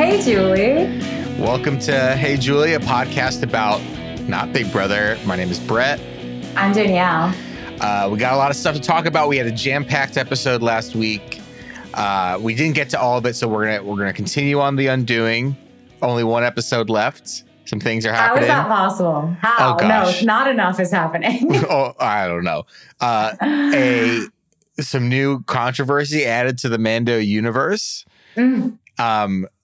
Hey, Julie. Welcome to Hey, Julie, a podcast about not Big Brother. My name is Brett. I'm Danielle. We got a lot of stuff to talk about. We had a jam-packed episode last week. We didn't get to all of it, so we're gonna continue on The Undoing. Only one episode left. Some things are happening. How is that possible? How? Oh, gosh. No, not enough is happening. Oh, I don't know. Some new controversy added to the Mando universe.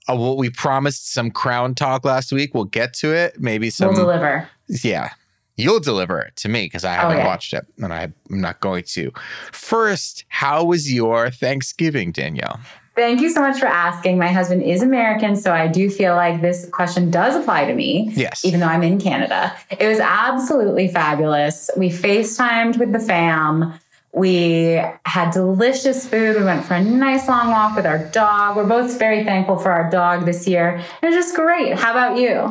We promised some crown talk last week. We'll get to it. Maybe some... We'll deliver. Yeah. You'll deliver it to me because I haven't watched it and I'm not going to. First, how was your Thanksgiving, Danielle? Thank you so much for asking. My husband is American, so I do feel like this question does apply to me. Yes. Even though I'm in Canada. It was absolutely fabulous. We FaceTimed with the fam. We had delicious food. We went for a nice long walk with our dog. We're both very thankful for our dog this year. It was just great. How about you?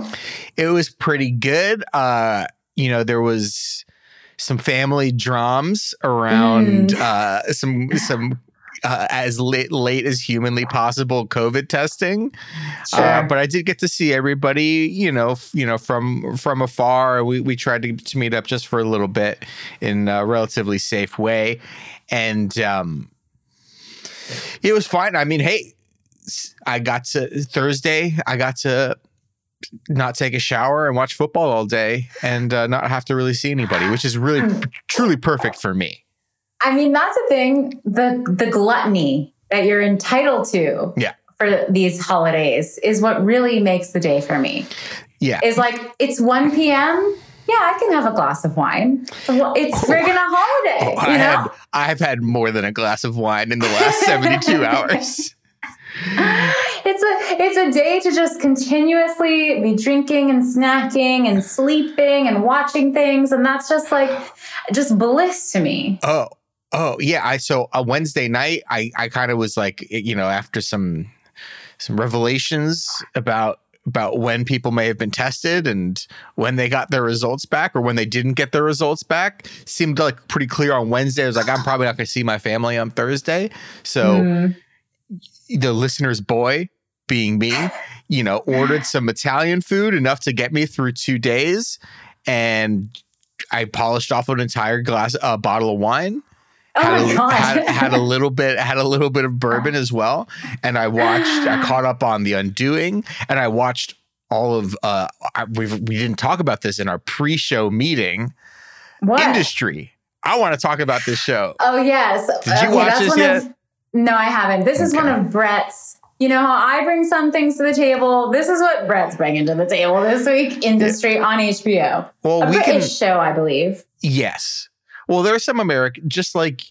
It was pretty good. There was some family dramas around as late as humanly possible COVID testing. Sure. But I did get to see everybody, from afar. We tried to meet up just for a little bit in a relatively safe way. And it was fine. I mean, hey, Thursday, I got to not take a shower and watch football all day and not have to really see anybody, which is really truly perfect for me. I mean, that's the thing, the gluttony that you're entitled to for these holidays is what really makes the day for me. Yeah. It's like, it's 1 p.m. Yeah, I can have a glass of wine. It's friggin' a holiday. I've had more than a glass of wine in the last 72 hours. It's a day to just continuously be drinking and snacking and sleeping and watching things. And that's just like, just bliss to me. Oh, yeah. So a Wednesday night, I kind of was like, after some revelations about when people may have been tested and when they got their results back or when they didn't get their results back, seemed like pretty clear on Wednesday. I was like, I'm probably not going to see my family on Thursday. So the listener's boy, being me, ordered some Italian food, enough to get me through 2 days. And I polished off an entire bottle of wine. Oh my God. Had a little bit of bourbon as well, and I caught up on The Undoing, and I watched all of. We didn't talk about this in our pre-show meeting. What? Industry? I want to talk about this show. Oh yes. Did you watch this yet? No, I haven't. This is one of Brett's. You know how I bring some things to the table. This is what Brett's bringing to the table this week. Industry on HBO. Well, a British show, I believe. Yes. Well, there are some Americans, just like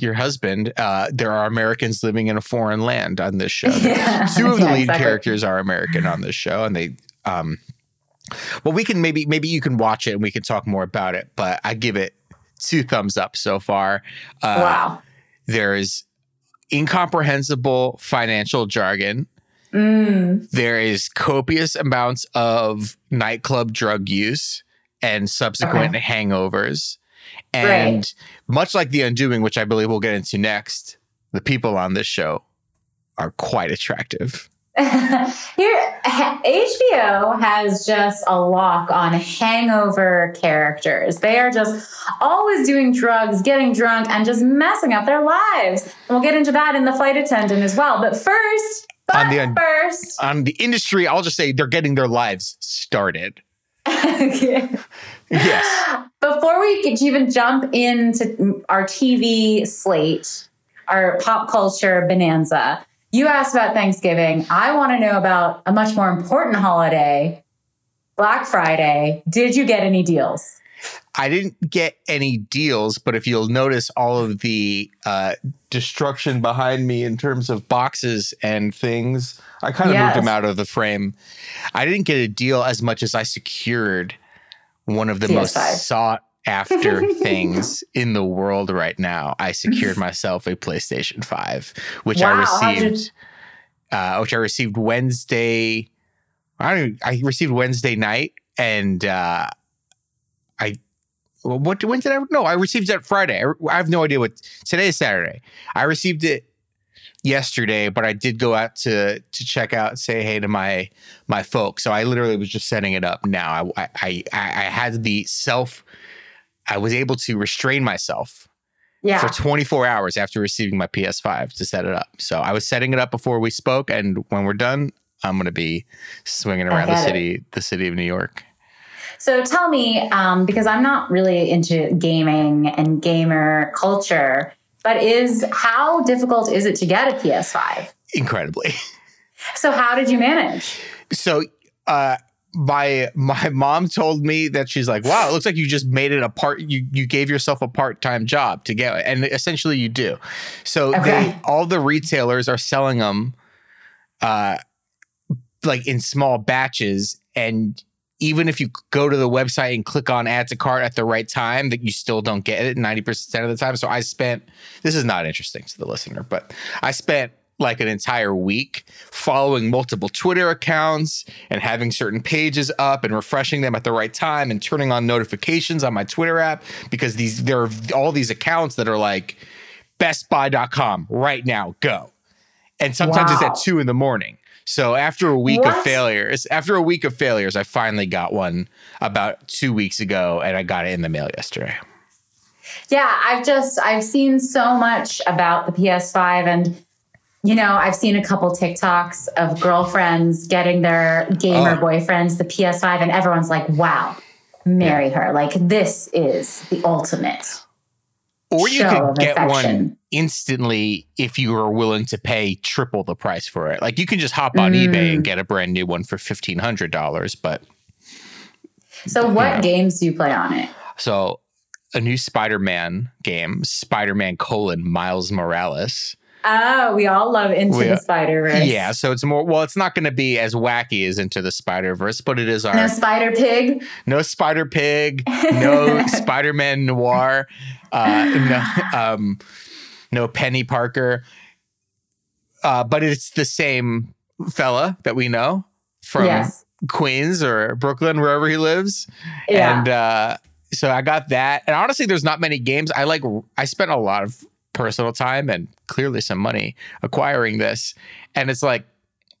your husband, there are Americans living in a foreign land on this show. Yeah. Two of the lead characters are American on this show, and they. Well, we can maybe you can watch it and we can talk more about it. But I give it 2 thumbs up so far. Wow. There is incomprehensible financial jargon. There is copious amounts of nightclub drug use and subsequent hangovers. And much like The Undoing, which I believe we'll get into next, the people on this show are quite attractive. Here, HBO has just a lock on hangover characters. They are just always doing drugs, getting drunk, and just messing up their lives. And we'll get into that in The Flight Attendant as well. But first, on the Industry, I'll just say they're getting their lives started. Okay. Yes. Before we could even jump into our TV slate, our pop culture bonanza, you asked about Thanksgiving. I want to know about a much more important holiday, Black Friday. Did you get any deals? I didn't get any deals, but if you'll notice all of the destruction behind me in terms of boxes and things, I kind of moved them out of the frame. I didn't get a deal as much as I secured one of the most sought after things in the world right now. I secured myself a PlayStation 5, which I received Wednesday. I received Wednesday night, and I received that Friday. I have no idea today is Saturday. I received it yesterday, but I did go out to check out, say hey to my folks. So I literally was just setting it up now. I had the self, I was able to restrain myself for 24 hours after receiving my PS5 to set it up. So I was setting it up before we spoke, and when we're done, I'm going to be swinging around the city of New York. So tell me, because I'm not really into gaming and gamer culture, but how difficult is it to get a PS5? Incredibly. So how did you manage? So my mom told me that she's like, wow, it looks like you just made it a part. You gave yourself a part-time job to get it. And essentially you do. So all the retailers are selling them like in small batches, and even if you go to the website and click on add to cart at the right time, that you still don't get it 90% of the time. So I spent, this is not interesting to the listener, but I spent like an entire week following multiple Twitter accounts and having certain pages up and refreshing them at the right time and turning on notifications on my Twitter app, because there are all these accounts that are like bestbuy.com right now, go. And sometimes it's at 2 a.m. So after a week of failures, I finally got one about 2 weeks ago, and I got it in the mail yesterday. Yeah, I've seen so much about the PS5, and you know, I've seen a couple TikToks of girlfriends getting their gamer boyfriends the PS5, and everyone's like, "Wow, marry her! Like this is the ultimate." Or you could get one instantly if you were willing to pay triple the price for it. Like you can just hop on eBay and get a brand new one for $1,500. But so, what games do you play on it? So, a new Spider-Man game, Spider-Man: Miles Morales. Oh, we all love Into the Spider-Verse. Yeah, so it's more, well, it's not going to be as wacky as Into the Spider-Verse, but it is our... No Spider-Pig? No Spider-Pig. No Spider-Man Noir. No Penny Parker. But it's the same fella that we know from Queens or Brooklyn, wherever he lives. Yeah. And so I got that. And honestly, there's not many games. I spent a lot of personal time and clearly some money acquiring this, and it's like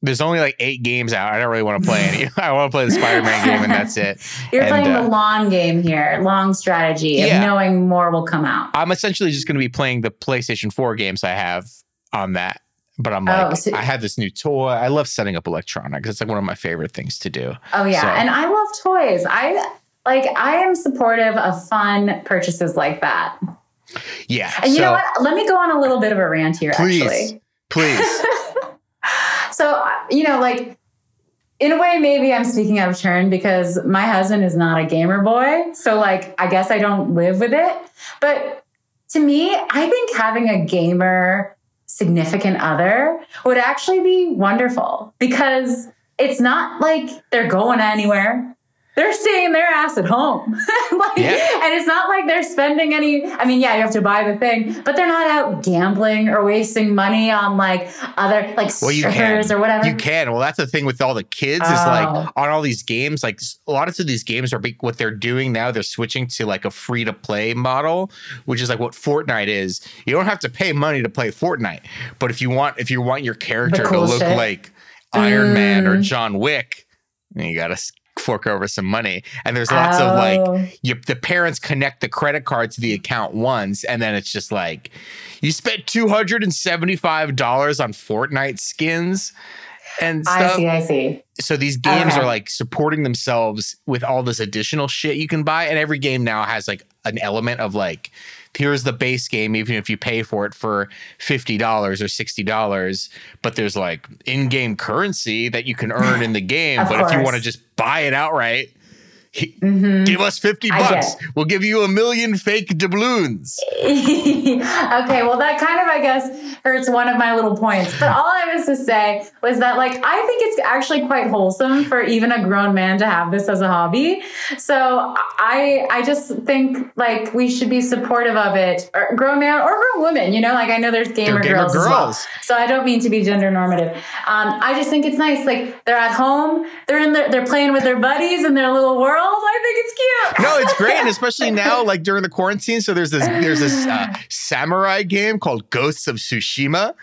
there's only like 8 games out. I don't really want to play any. I want to play the Spider-Man game, and that's it. Playing the long game here, long strategy, and knowing more will come out. I'm essentially just going to be playing the PlayStation 4 games I have on that, but I'm like, I have this new toy. I love setting up electronics. It's like one of my favorite things to do. Oh yeah, so, and I love toys. I am supportive of fun purchases like that. Yeah. And you know what? Let me go on a little bit of a rant here, Please. So, you know, like, in a way, maybe I'm speaking out of turn because my husband is not a gamer boy. So, like, I guess I don't live with it. But to me, I think having a gamer significant other would actually be wonderful, because it's not like they're going anywhere. They're staying their ass at home. And it's not like they're spending any, I mean, yeah, you have to buy the thing, but they're not out gambling or wasting money on like other, like strippers or whatever. You can. Well, that's the thing with all the kids is like on all these games, like a lot of these games are what they're doing now. They're switching to like a free to play model, which is like what Fortnite is. You don't have to pay money to play Fortnite, but if you want your character to look like Iron Man or John Wick, then you got to fork over some money, and there's lots of like the parents connect the credit card to the account once, and then it's just like you spent $275 on Fortnite skins and stuff. I see. So these games are like supporting themselves with all this additional shit you can buy, and every game now has like an element of like, here's the base game, even if you pay for it for $50 or $60, but there's like in-game currency that you can earn in the game. But if you want to just buy it outright, give us $50. We'll give you 1 million fake doubloons. Okay, well, that kind of, I guess, hurts one of my little points. But all I was to say was that, like, I think it's actually quite wholesome for even a grown man to have this as a hobby. So I just think, like, we should be supportive of it, or grown man or grown woman. You know, like, I know there's gamer girls as well. So I don't mean to be gender normative. I just think it's nice. Like, they're at home, they're playing with their buddies in their little world. I think it's cute. No, it's great, and especially now, like during the quarantine. So there's this samurai game called Ghosts of Tsushima,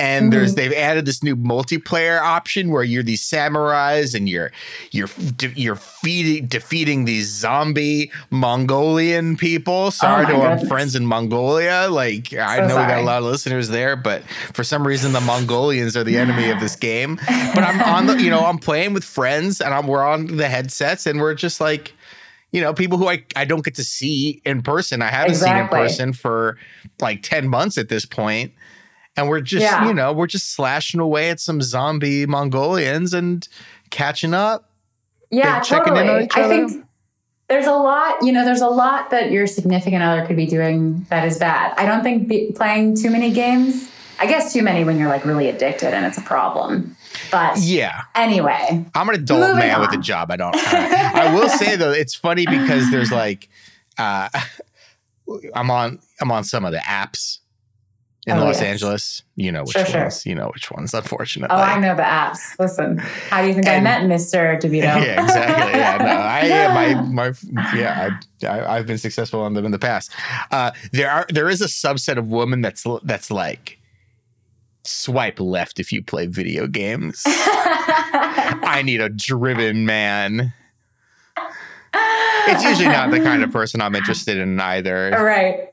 And they've added this new multiplayer option where you're these samurais and you're defeating these zombie Mongolian people. Sorry to our friends in Mongolia. Like, I know we got a lot of listeners there, but for some reason the Mongolians are the enemy of this game. But I'm on the, you know, I'm playing with friends and we're on the headsets and we're just like, you know, people who I don't get to see in person. I haven't seen in person for like 10 months at this point. And we're just, you know, we're just slashing away at some zombie Mongolians and catching up. Yeah, totally. Checking in on each other. I think there's a lot, you know, there's a lot that your significant other could be doing that is bad. I don't think playing too many games, I guess too many when you're like really addicted and it's a problem. But yeah. Anyway, I'm an adult man with a job. I will say though, it's funny because there's like, I'm on some of the apps in Los Angeles. You know which ones. You know which ones. Unfortunately. Oh, I know the apps. Listen, how do you think I met Mr. DeVito? Yeah, exactly. Yeah, no, I've been successful on them in the past. There is a subset of women that's like, swipe left if you play video games. I need a driven man. It's usually not the kind of person I'm interested in either. Right.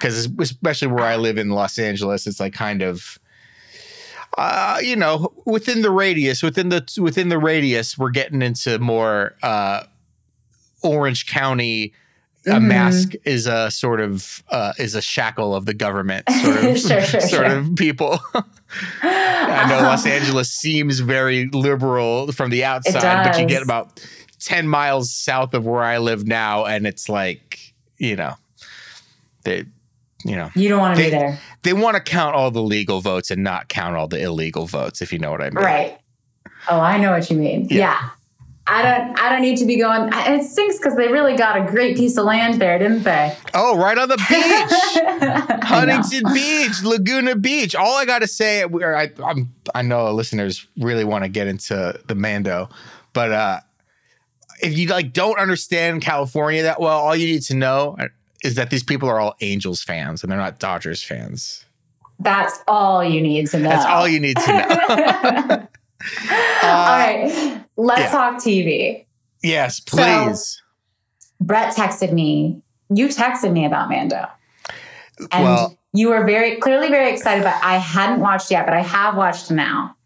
Because especially where I live in Los Angeles, it's like kind of, you know, within the radius, we're getting into more Orange County. A mask is a sort of is a shackle of the government sort of people. I know Los Angeles seems very liberal from the outside, but you get about 10 miles south of where I live now, and it's like, you know, you don't want to be there. They want to count all the legal votes and not count all the illegal votes, if you know what I mean. Right. Oh, I know what you mean. Yeah. I don't need to be going. It stinks because they really got a great piece of land there, didn't they? Oh, right on the beach, Huntington Beach, Laguna Beach. All I gotta say, I know listeners really want to get into the Mando, but if you like don't understand California that well, all you need to know is that these people are all Angels fans and they're not Dodgers fans. That's all you need to know. All right. Let's talk TV. Yes, please. So, Brett texted me. You texted me about Mando. And you were clearly very excited about it. I hadn't watched yet, but I have watched now.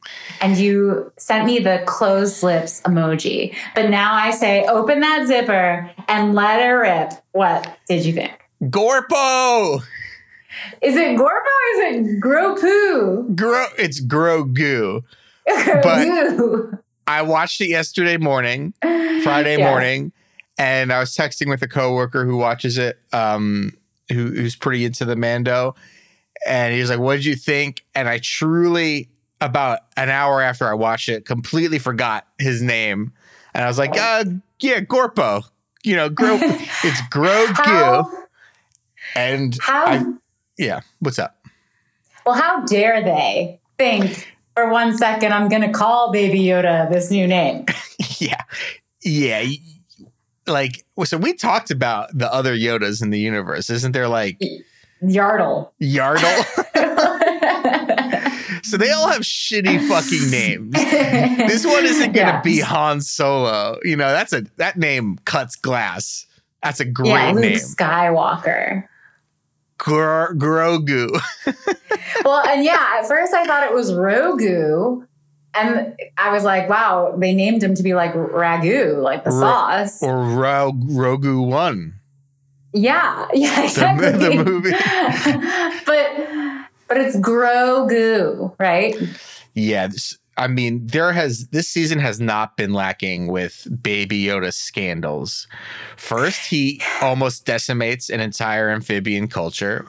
And you sent me the closed lips emoji. But now I say, open that zipper and let her rip. What did you think? Gorpo! Is it Gorpo or is it Grogu? It's Grogu. But I watched it Friday morning, and I was texting with a coworker who watches it, who's pretty into the Mando. And he was like, what did you think? And I truly, about an hour after I watched it, completely forgot his name. And I was like, Gorpo. You know, it's Grogu. What's up? Well, how dare they think... For 1 second, I'm going to call Baby Yoda this new name. Yeah. Like, so we talked about the other Yodas in the universe. Isn't there like... Yardle. So they all have shitty fucking names. This one isn't going to be Han Solo. You know, that name cuts glass. That's a great name. Luke Skywalker. Grogu. Well, and at first I thought it was Rogu. And I was like, wow, they named him to be like Ragu, like the sauce. Or Rogu One. Yeah, exactly. The movie. But it's Grogu, right? Yeah, I mean, this season has not been lacking with Baby Yoda scandals. First, he almost decimates an entire amphibian culture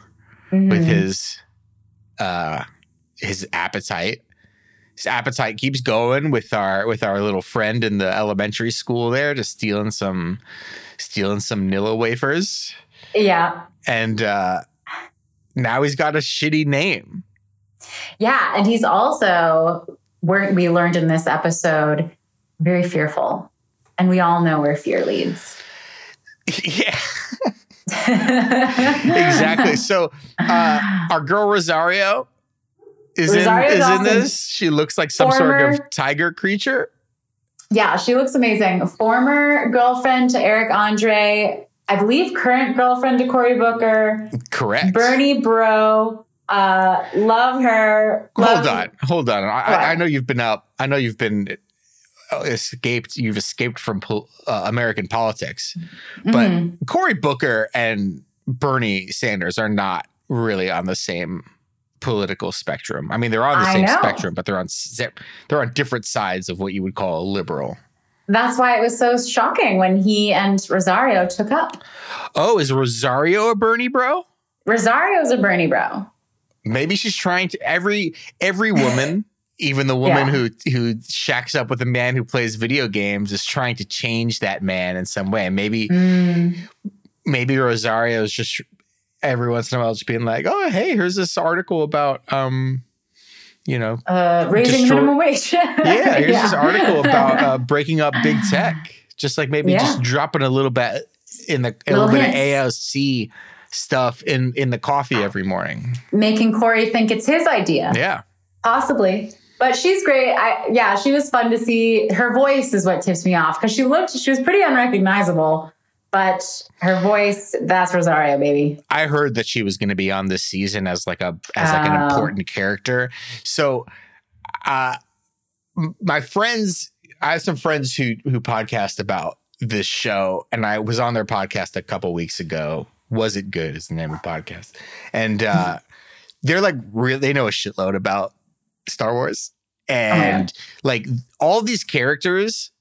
with his appetite. His appetite keeps going with our little friend in the elementary school there, just stealing some Nilla wafers. Yeah, and now he's got a shitty name. Yeah, and he's also. We learned in this episode, very fearful. And we all know where fear leads. Yeah. Exactly. So our girl Rosario is in this. She looks like some sort of tiger creature. Yeah, she looks amazing. Former girlfriend to Eric Andre, I believe current girlfriend to Cory Booker. Correct. Bernie Bro. Love her. Hold on. I know you've been up. I know you've been escaped. You've escaped from American politics, but Cory Booker and Bernie Sanders are not really on the same political spectrum. I mean, they're on the same spectrum, but they're on different sides of what you would call a liberal. That's why it was so shocking when he and Rosario took up. Oh, is Rosario a Bernie bro? Rosario's a Bernie bro. Maybe she's trying to every woman, even the woman who shacks up with a man who plays video games, is trying to change that man in some way. Maybe Rosario's just every once in a while just being like, oh, hey, here's this article about raising minimum wage. Here's this article about breaking up big tech. Just like maybe just dropping a little bit in a little bit of AOC stuff in the coffee every morning, making Cory think it's his idea. Yeah, possibly. But she's great. She was fun to see. Her voice is what tips me off because she was pretty unrecognizable. But her voice, that's Rosario, baby. I heard that she was going to be on this season as an important character. So I have some friends who podcast about this show, and I was on their podcast a couple weeks ago. Was It Good is the name of the podcast. And they're like, really, they know a shitload about Star Wars. And all these characters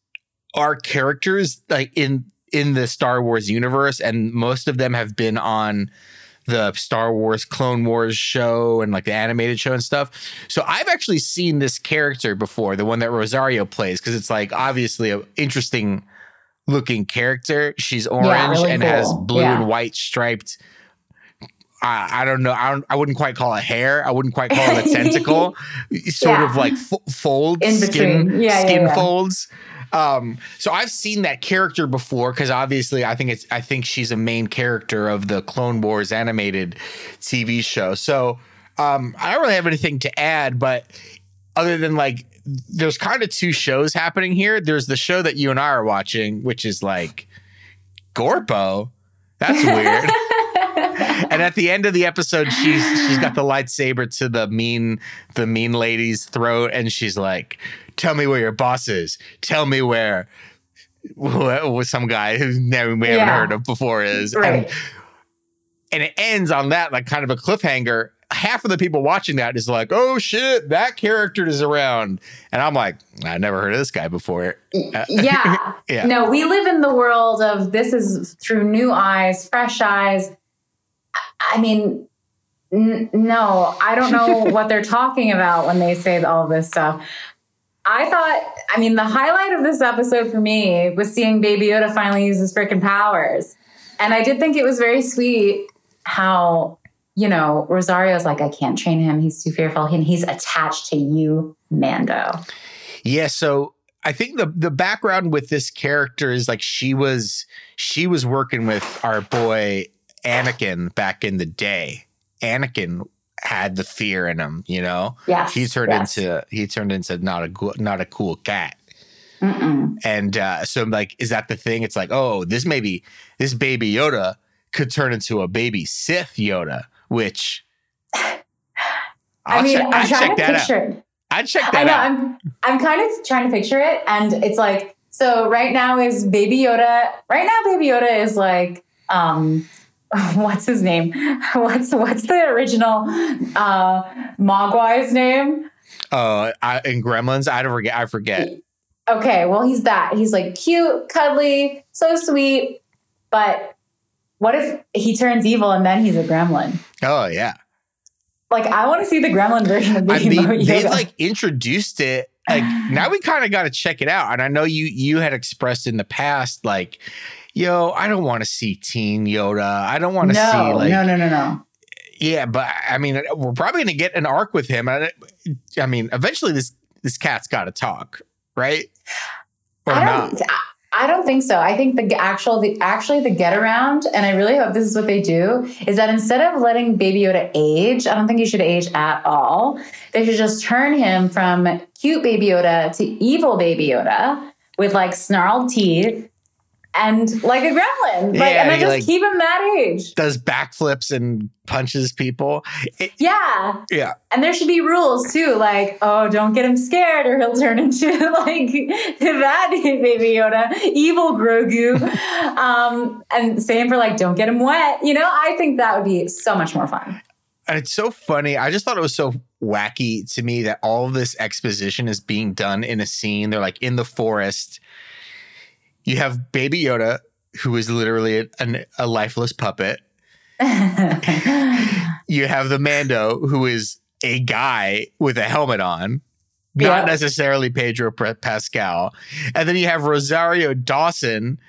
are characters like in the Star Wars universe, and most of them have been on the Star Wars Clone Wars show and like the animated show and stuff. So I've actually seen this character before, the one that Rosario plays, because it's like obviously an interesting looking character. She's orange and has blue and white striped. I don't know. I wouldn't quite call it hair. I wouldn't quite call it a tentacle. Sort of like folds, in between. skin folds. So I've seen that character before because obviously I think she's a main character of the Clone Wars animated TV show. So I don't really have anything to add, but other than like there's kind of two shows happening here. There's the show that you and I are watching, which is like Gorpo. That's weird. And at the end of the episode, she's got the lightsaber to the mean lady's throat, and she's like, "Tell me where your boss is. Tell me where some guy who we haven't heard of before is." Right. And it ends on that like kind of a cliffhanger. Half of the people watching that is like, "Oh shit, that character is around," and I'm like, "I never heard of this guy before." No, we live in the world of this is through new eyes, fresh eyes. I mean, no, I don't know what they're talking about when they say all this stuff. The highlight of this episode for me was seeing Baby Yoda finally use his freaking powers. And I did think it was very sweet how, Rosario's like, I can't train him. He's too fearful. And he's attached to you, Mando. Yeah, so I think the background with this character is like she was working with our boy Anakin back in the day. Anakin had the fear in him, Yes, he turned into not a cool cat. Mm-mm. And so I'm like, is that the thing? It's like, oh, this Baby Yoda could turn into a baby Sith Yoda, which I'd check that out. I'm kind of trying to picture it, and it's like, so right now Baby Yoda is like what's his name? What's the original Mogwai's name? In Gremlins, I forget. Okay, well he's that. He's like cute, cuddly, so sweet. But what if he turns evil and then he's a gremlin? Oh yeah. Like I want to see the gremlin version of Baby Yoda. They like introduced it. Like now we kind of got to check it out. And I know you had expressed in the past like, yo, I don't want to see Teen Yoda. I don't want to see like... No. Yeah, but I mean, we're probably going to get an arc with him. I mean, eventually this cat's got to talk, right? Or not. I don't think so. I think the get around, and I really hope this is what they do, is that instead of letting Baby Yoda age, I don't think he should age at all. They should just turn him from cute Baby Yoda to evil Baby Yoda with like snarled teeth and like a gremlin. Like, yeah, and then just like, keep him that age. Does backflips and punches people. Yeah. Yeah. And there should be rules too. Like, oh, don't get him scared or he'll turn into like that Baby Yoda, evil Grogu. And same for like, don't get him wet. You know, I think that would be so much more fun. And it's so funny. I just thought it was so wacky to me that all of this exposition is being done in a scene. They're like in the forest. You have Baby Yoda, who is literally a lifeless puppet. You have the Mando, who is a guy with a helmet on, not necessarily Pedro Pascal. And then you have Rosario Dawson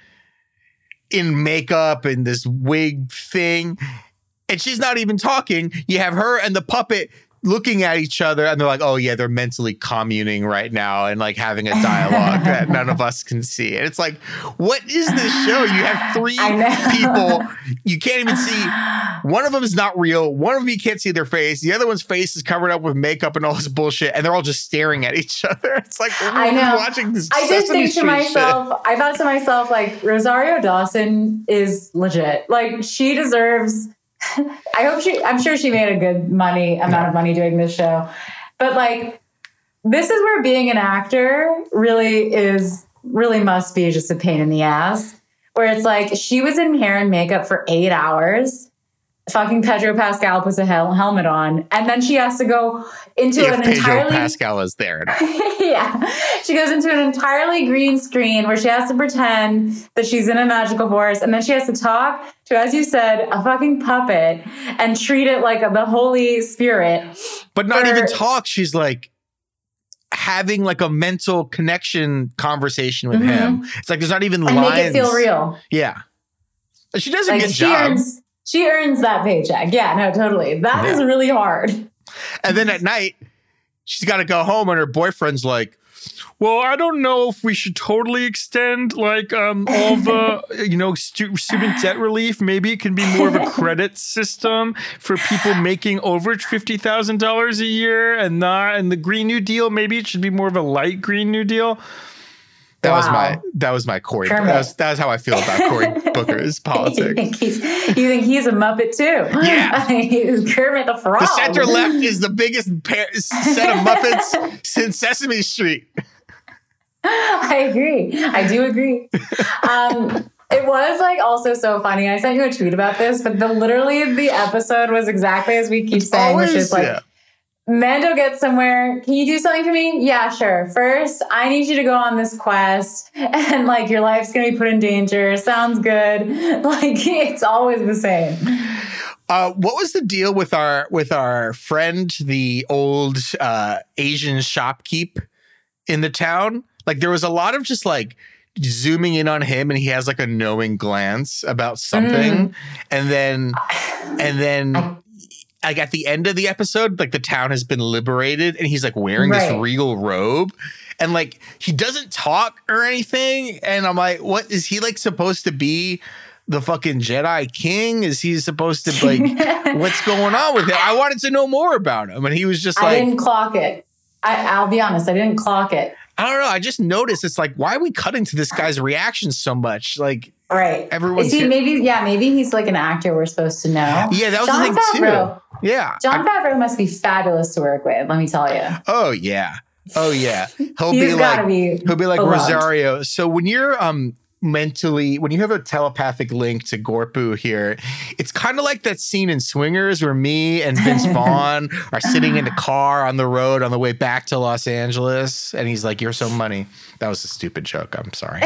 in makeup and this wig thing. And she's not even talking. You have her and the puppet looking at each other, and they're like, oh yeah, they're mentally communing right now and like having a dialogue that none of us can see. And it's like, what is this show? You have three people. You can't even see. One of them is not real. One of them, you can't see their face. The other one's face is covered up with makeup and all this bullshit. And they're all just staring at each other. It's like, I know. Watching this. I did think to myself, I thought to myself, like, Rosario Dawson is legit. Like, she deserves... I'm sure she made a good amount of money doing this show. But like, this is where being an actor really must be just a pain in the ass, where it's like, she was in hair and makeup for 8 hours. Fucking Pedro Pascal puts a helmet on, and then she has to go into Pedro Pascal is there. Yeah. She goes into an entirely green screen where she has to pretend that she's in a magical forest, and then she has to talk to, as you said, a fucking puppet and treat it like the Holy Spirit. But not even talk. She's like having like a mental connection conversation with him. It's like there's not even lines. Make it feel real. Yeah. She does a good job. She earns that paycheck. Yeah, no, totally. That is really hard. And then at night, she's got to go home, and her boyfriend's like, well, I don't know if we should totally extend like all the, student debt relief. Maybe it can be more of a credit system for people making over $50,000 a year and the Green New Deal. Maybe it should be more of a light Green New Deal. That was my Cory. That was how I feel about Cory Booker's politics. You think he's a Muppet too? Yeah, Kermit the Frog. The center left is the biggest set of Muppets since Sesame Street. I agree. I do agree. It was like also so funny. I sent you a tweet about this, but literally the episode was exactly as we keep saying, which is like. Yeah. Mando gets somewhere. Can you do something for me? Yeah, sure. First, I need you to go on this quest, and like your life's going to be put in danger. Sounds good. Like, it's always the same. What was the deal with our friend, the old Asian shopkeep in the town? Like, there was a lot of just like zooming in on him, and he has like a knowing glance about something, and then. Like at the end of the episode, like the town has been liberated, and he's like wearing this regal robe, and like he doesn't talk or anything. And I'm like, what is he like supposed to be? The fucking Jedi King? Is he supposed to like? What's going on with him? I wanted to know more about him, and he was just like, I didn't clock it. I'll be honest, I didn't clock it. I don't know. I just noticed. It's like, why are we cutting to this guy's reactions so much? Like. Right. Everyone's here. Maybe he's like an actor we're supposed to know. Yeah, that was Jon Favreau, too. Yeah. Jon Favreau must be fabulous to work with, let me tell you. Oh yeah. He'll be like beloved. Rosario. So when you're when you have a telepathic link to Gorpu here, it's kind of like that scene in Swingers where me and Vince Vaughn are sitting in the car on the road on the way back to Los Angeles, and he's like, "You're so money." That was a stupid joke. I'm sorry.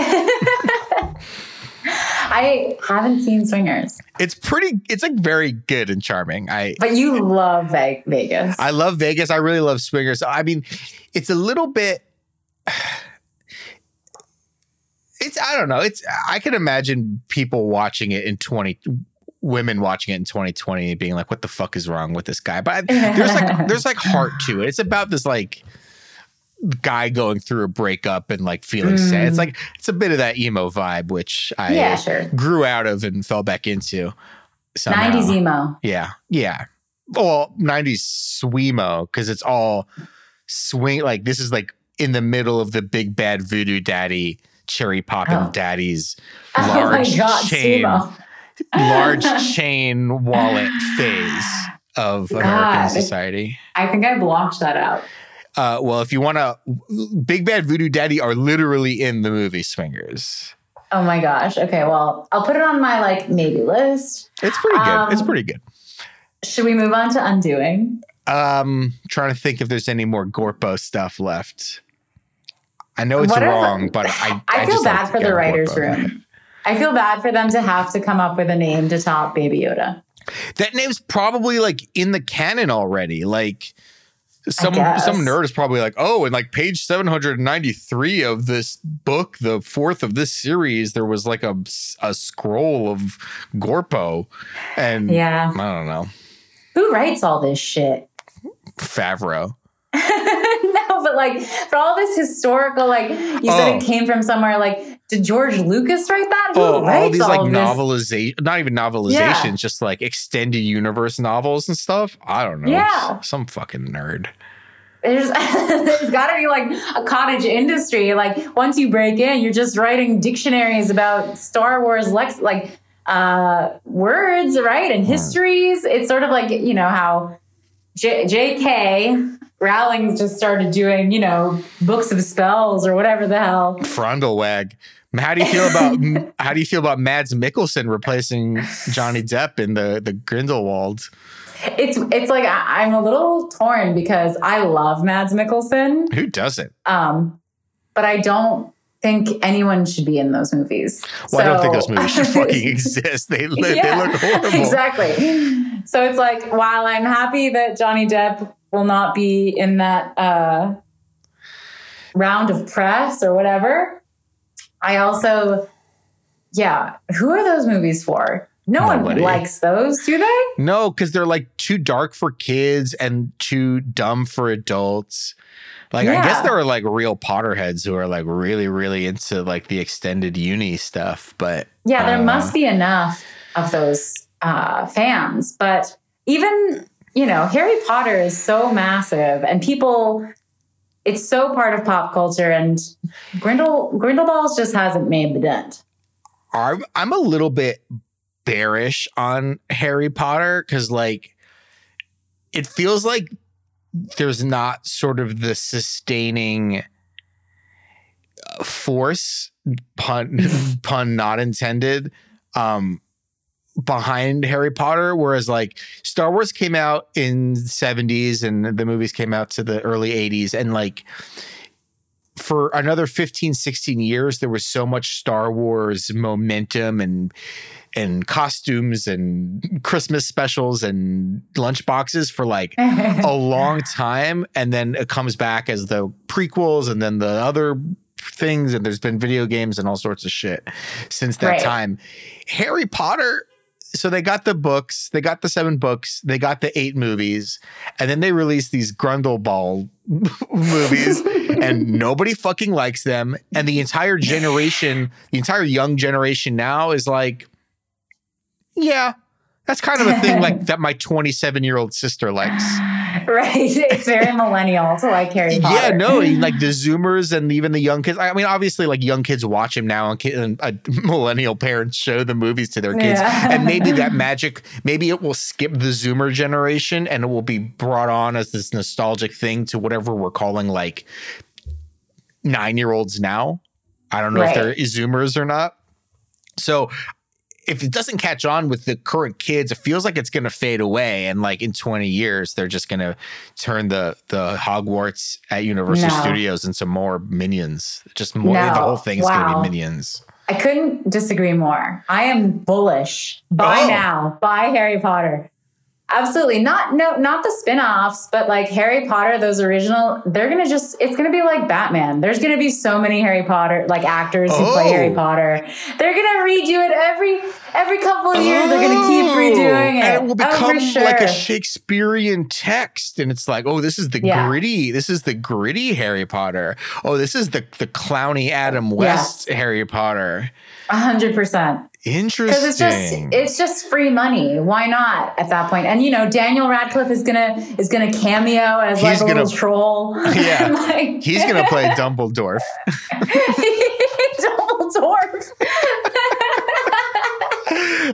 I haven't seen Swingers. It's like very good and charming. But you love Vegas. I love Vegas. I really love Swingers. I mean, it's a little bit, I don't know. I can imagine people watching it in women watching it in 2020 and being like, what the fuck is wrong with this guy? But there's like heart to it. It's about this like guy going through a breakup and like feeling sad. It's like, it's a bit of that emo vibe, which I grew out of and fell back into somehow. 90s emo. Yeah. Yeah. Well, 90s Swemo, because it's all swing. Like, this is like in the middle of the Big Bad Voodoo Daddy, Cherry Poppin' Daddy's large chain, large chain wallet phase of American society. I think I blocked that out. Well, if you want to, Big Bad Voodoo Daddy are literally in the movie Swingers. Oh my gosh. Okay, well, I'll put it on my like maybe list. It's pretty good. It's pretty good. Should we move on to Undoing? Trying to think if there's any more Gorpo stuff left. I know it's wrong, but I feel bad for the writer's room. I feel bad for them to have to come up with a name to top Baby Yoda. That name's probably like in the canon already. Like some nerd is probably like, oh, and like page 793 of this book, the fourth of this series, there was like a scroll of Gorpo. And I don't know. Who writes all this shit? Favreau. No, but like for all this historical, like you said it came from somewhere, like did George Lucas write that? Who writes all these like novelizations, not even novelizations, just like extended universe novels and stuff. I don't know. Yeah. Some fucking nerd. There's got to be like a cottage industry. Like once you break in, you're just writing dictionaries about Star Wars words, right? And histories. It's sort of like, you know, how J.K. Rowling just started doing, you know, books of spells or whatever the hell. Frondelwag. How do you feel about Mads Mikkelsen replacing Johnny Depp in the Grindelwald? It's like I'm a little torn because I love Mads Mikkelsen. Who doesn't? But I don't think anyone should be in those movies. Well, so, I don't think those movies should fucking exist. They look horrible. Exactly. So it's like, while I'm happy that Johnny Depp will not be in that round of press or whatever, I also, who are those movies for? Nobody likes those, do they? No, because they're like too dark for kids and too dumb for adults. Like, I guess there are like real Potterheads who are like really, really into like the extended uni stuff. But yeah, there must be enough of those fans. But even, you know, Harry Potter is so massive and people, it's so part of pop culture. And Grindelwald just hasn't made the dent. I'm a little bit bearish on Harry Potter because like it feels like there's not sort of the sustaining force, pun not intended, behind Harry Potter. Whereas like Star Wars came out in the 70s and the movies came out to the early 80s, and like for another 15, 16 years there was so much Star Wars momentum and costumes and Christmas specials and lunchboxes for like a long time. And then it comes back as the prequels and then the other things. And there's been video games and all sorts of shit since that time. Harry Potter, so they got the books, they got the 7 books, they got the 8 movies, and then they released these Grundleball movies and nobody fucking likes them. And the entire generation, the entire young generation now is like, yeah, that's kind of a thing like that my 27-year-old sister likes. Right. It's very millennial to like Harry Potter. Yeah, no, like the Zoomers and even the young kids. I mean, obviously, like young kids watch him now and millennial parents show the movies to their kids. Yeah. And maybe that magic, maybe it will skip the Zoomer generation and it will be brought on as this nostalgic thing to whatever we're calling like 9-year-olds now. I don't know if they're Zoomers or not. So if it doesn't catch on with the current kids, it feels like it's going to fade away. And like in 20 years, they're just going to turn the Hogwarts at Universal Studios into more Minions. Just more, the whole thing's going to be Minions. I couldn't disagree more. I am bullish now, by Harry Potter. Absolutely. Not the spinoffs, but like Harry Potter, those original, they're going to just, it's going to be like Batman. There's going to be so many Harry Potter, like actors who play Harry Potter. They're going to redo it every couple of years. They're going to keep redoing it. And That will become like a Shakespearean text. And it's like, oh, this is the gritty. This is the gritty Harry Potter. Oh, this is the clowny Adam West Harry Potter. 100%. Interesting. Because it's just free money. Why not at that point? And you know, Daniel Radcliffe is gonna cameo as a little troll. Yeah, like, he's gonna play Dumbledore. Dumbledore.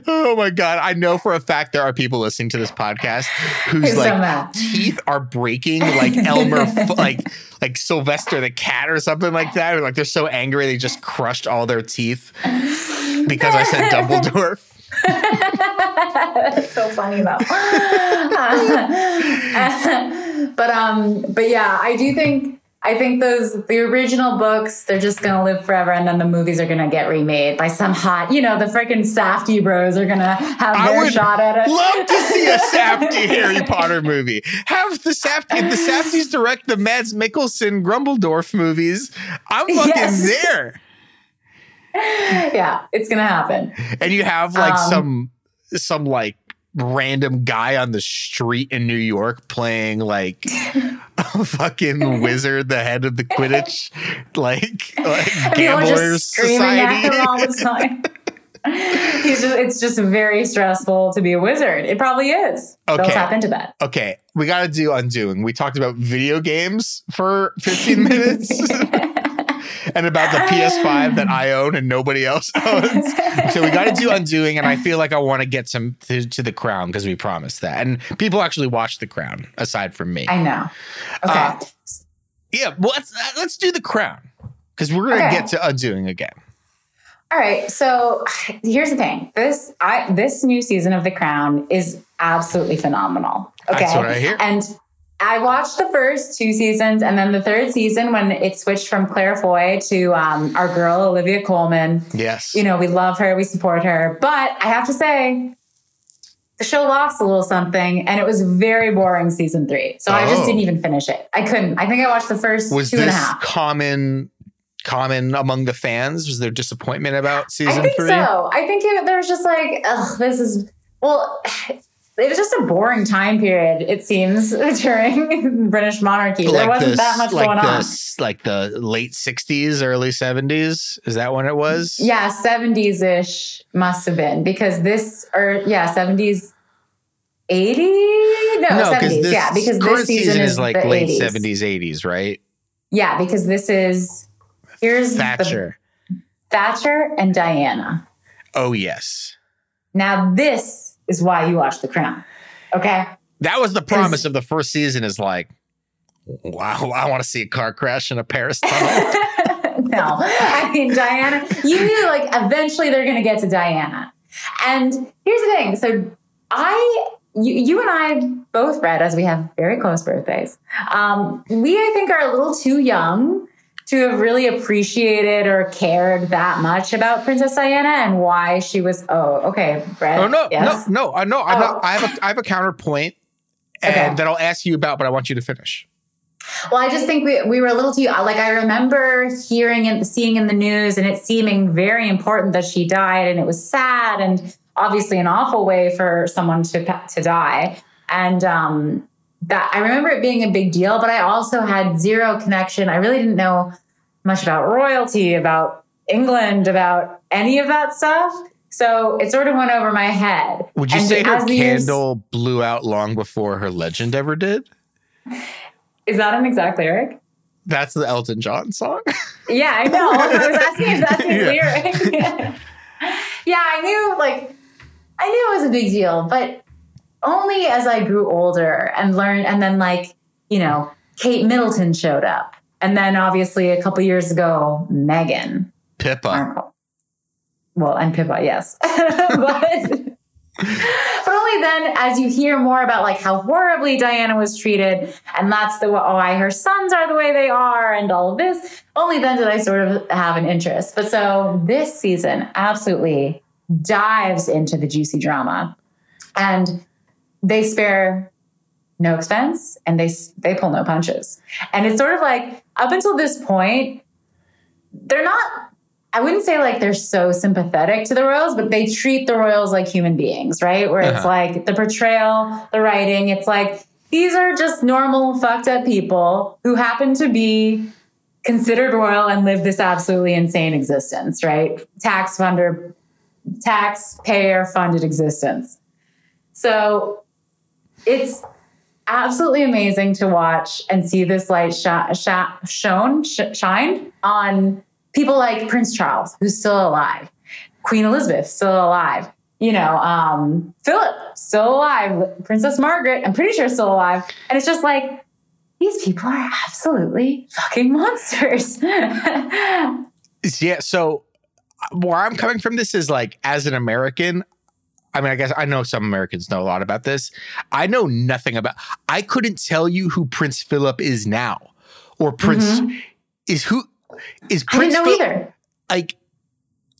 Oh my God. I know for a fact there are people listening to this podcast who's like teeth are breaking like Elmer, like Sylvester the cat or something like that. Or like they're so angry they just crushed all their teeth because I said Dumbledore. That's so funny though. But yeah, I think the original books, they're just going to live forever. And then the movies are going to get remade by some hot, you know, the freaking Safdie bros are going to have their shot at it. Love to see a Safdie Harry Potter movie. Have the Safdies direct the Mads Mikkelsen Grumbledorf movies. I'm fucking there. Yeah, it's going to happen. And you have like some like random guy on the street in New York playing like a fucking wizard, the head of the Quidditch, like gamblers society. At him all the time. It's just very stressful to be a wizard. It probably is. Okay. They'll tap into that. Okay, we got to do Undoing. We talked about video games for 15 minutes. And about the PS5 that I own and nobody else owns. So we got to do Undoing, and I feel like I want to get some to The Crown because we promised that. And people actually watch The Crown, aside from me. I know. Okay. Yeah, well, let's do The Crown because we're going to get to Undoing again. All right. So here's the thing. This new season of The Crown is absolutely phenomenal. Okay. That's what I hear. And I watched the first two seasons, and then the third season when it switched from Claire Foy to our girl, Olivia Colman. Yes. You know, we love her. We support her. But I have to say, the show lost a little something, and it was very boring season three. So I just didn't even finish it. I couldn't. I think I watched the first two and a half. Was this common among the fans? Was there disappointment about season three? I think so. I think there was just like, ugh, this is... Well... It was just a boring time period, it seems, during British monarchy. Like there wasn't that much going on. Like the late 60s, early 70s? Is that when it was? Yeah, 70s-ish must have been. Because 70s, 80? No, 70s. Yeah, because this season is like late 80s. 70s, 80s, right? Yeah, because this is... Here's Thatcher. Thatcher and Diana. Oh, yes. Now this... is why you watch The Crown, okay? That was the promise of the first season is like, wow, I want to see a car crash in a Paris tunnel. No, I mean, Diana, you knew like eventually they're going to get to Diana. And here's the thing. So you and I both, Brett, as we have very close birthdays, we, I think, are a little too young to have really appreciated or cared that much about Princess Diana and why she was. Oh, okay, Brett. Oh no, yes? no. I have a counterpoint, and that I'll ask you about, but I want you to finish. Well, I just think we were a little too. Like I remember hearing and seeing in the news, and it seeming very important that she died, and it was sad and obviously an awful way for someone to die, and. That I remember it being a big deal, but I also had zero connection. I really didn't know much about royalty, about England, about any of that stuff. So it sort of went over my head. Would you say her candle blew out long before her legend ever did? Is that an exact lyric? That's the Elton John song? Yeah, I know. I was asking if that's his lyric. Yeah, I knew it was a big deal, but... Only as I grew older and learned, and then like, you know, Kate Middleton showed up. And then obviously a couple years ago, Meghan. Pippa. Well, and Pippa, yes. But only then as you hear more about like how horribly Diana was treated and that's the why her sons are the way they are and all of this, only then did I sort of have an interest. But so this season absolutely dives into the juicy drama and they spare no expense and they pull no punches. And it's sort of like up until this point, they're not I wouldn't say like they're so sympathetic to the royals, but they treat the royals like human beings, right? Where it's like the portrayal, the writing, it's like, these are just normal fucked up people who happen to be considered royal and live this absolutely insane existence, right? Taxpayer funded existence. So it's absolutely amazing to watch and see this light shine on people like Prince Charles, who's still alive, Queen Elizabeth, still alive, you know, Philip, still alive, Princess Margaret, I'm pretty sure still alive. And it's just like, these people are absolutely fucking monsters. Yeah, so where I'm coming from this is like, as an American, I mean, I guess I know some Americans know a lot about this. I know nothing about, I couldn't tell you who Prince Philip is now, or Prince is who. Is Prince I didn't know either. Like,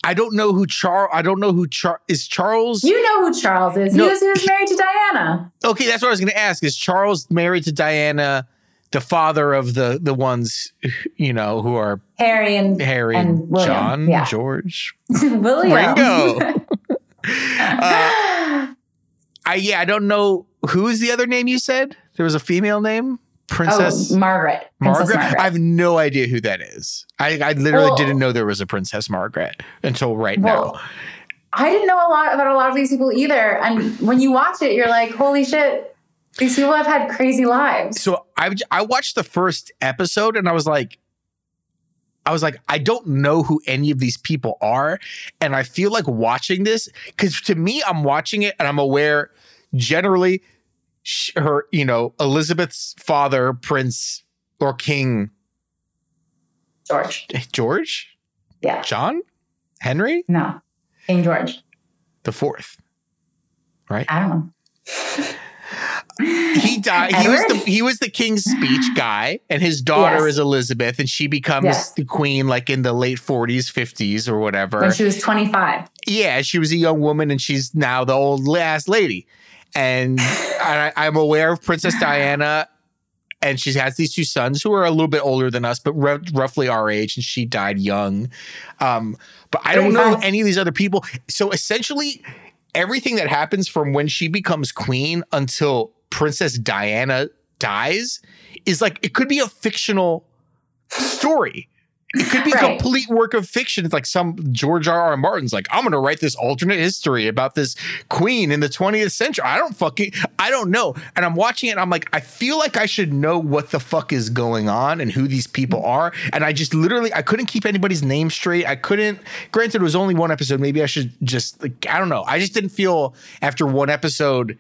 I don't know who Charles. I don't know who is Charles. You know who Charles is. No, he was married to Diana. Okay, that's what I was going to ask. Is Charles married to Diana, the father of the ones you know who are Harry and John, yeah. George, William, Ringo. I don't know who's the other name you said. There was a female name. Princess Margaret. Margaret. I have no idea who that is. I literally didn't know there was a Princess Margaret until now. I didn't know a lot about these people either. And when you watch it, you're like, holy shit, these people have had crazy lives. So I watched the first episode and I was like, I don't know who any of these people are. And I feel like watching this, because to me, I'm watching it and I'm aware generally her, you know, Elizabeth's father, Prince or King George? Yeah. John? Henry? No. King George. The fourth. Right? I don't know. He died. He was the King's Speech guy, and his daughter is Elizabeth, and she becomes the queen like in the late 40s, 50s or whatever. When she was 25. Yeah, she was a young woman and she's now the old last lady. And I'm aware of Princess Diana, and she has these two sons who are a little bit older than us, but roughly our age, and she died young. But I don't know any of these other people. So essentially, everything that happens from when she becomes queen until Princess Diana dies is like, it could be a fictional story. It could be a complete work of fiction. It's like some George R.R. Martin's like, I'm going to write this alternate history about this queen in the 20th century. I don't know. And I'm watching it. And I'm like, I feel like I should know what the fuck is going on and who these people are. And I just I couldn't keep anybody's name straight. Granted, it was only one episode. Maybe I should just, like, I don't know. I just didn't feel after one episode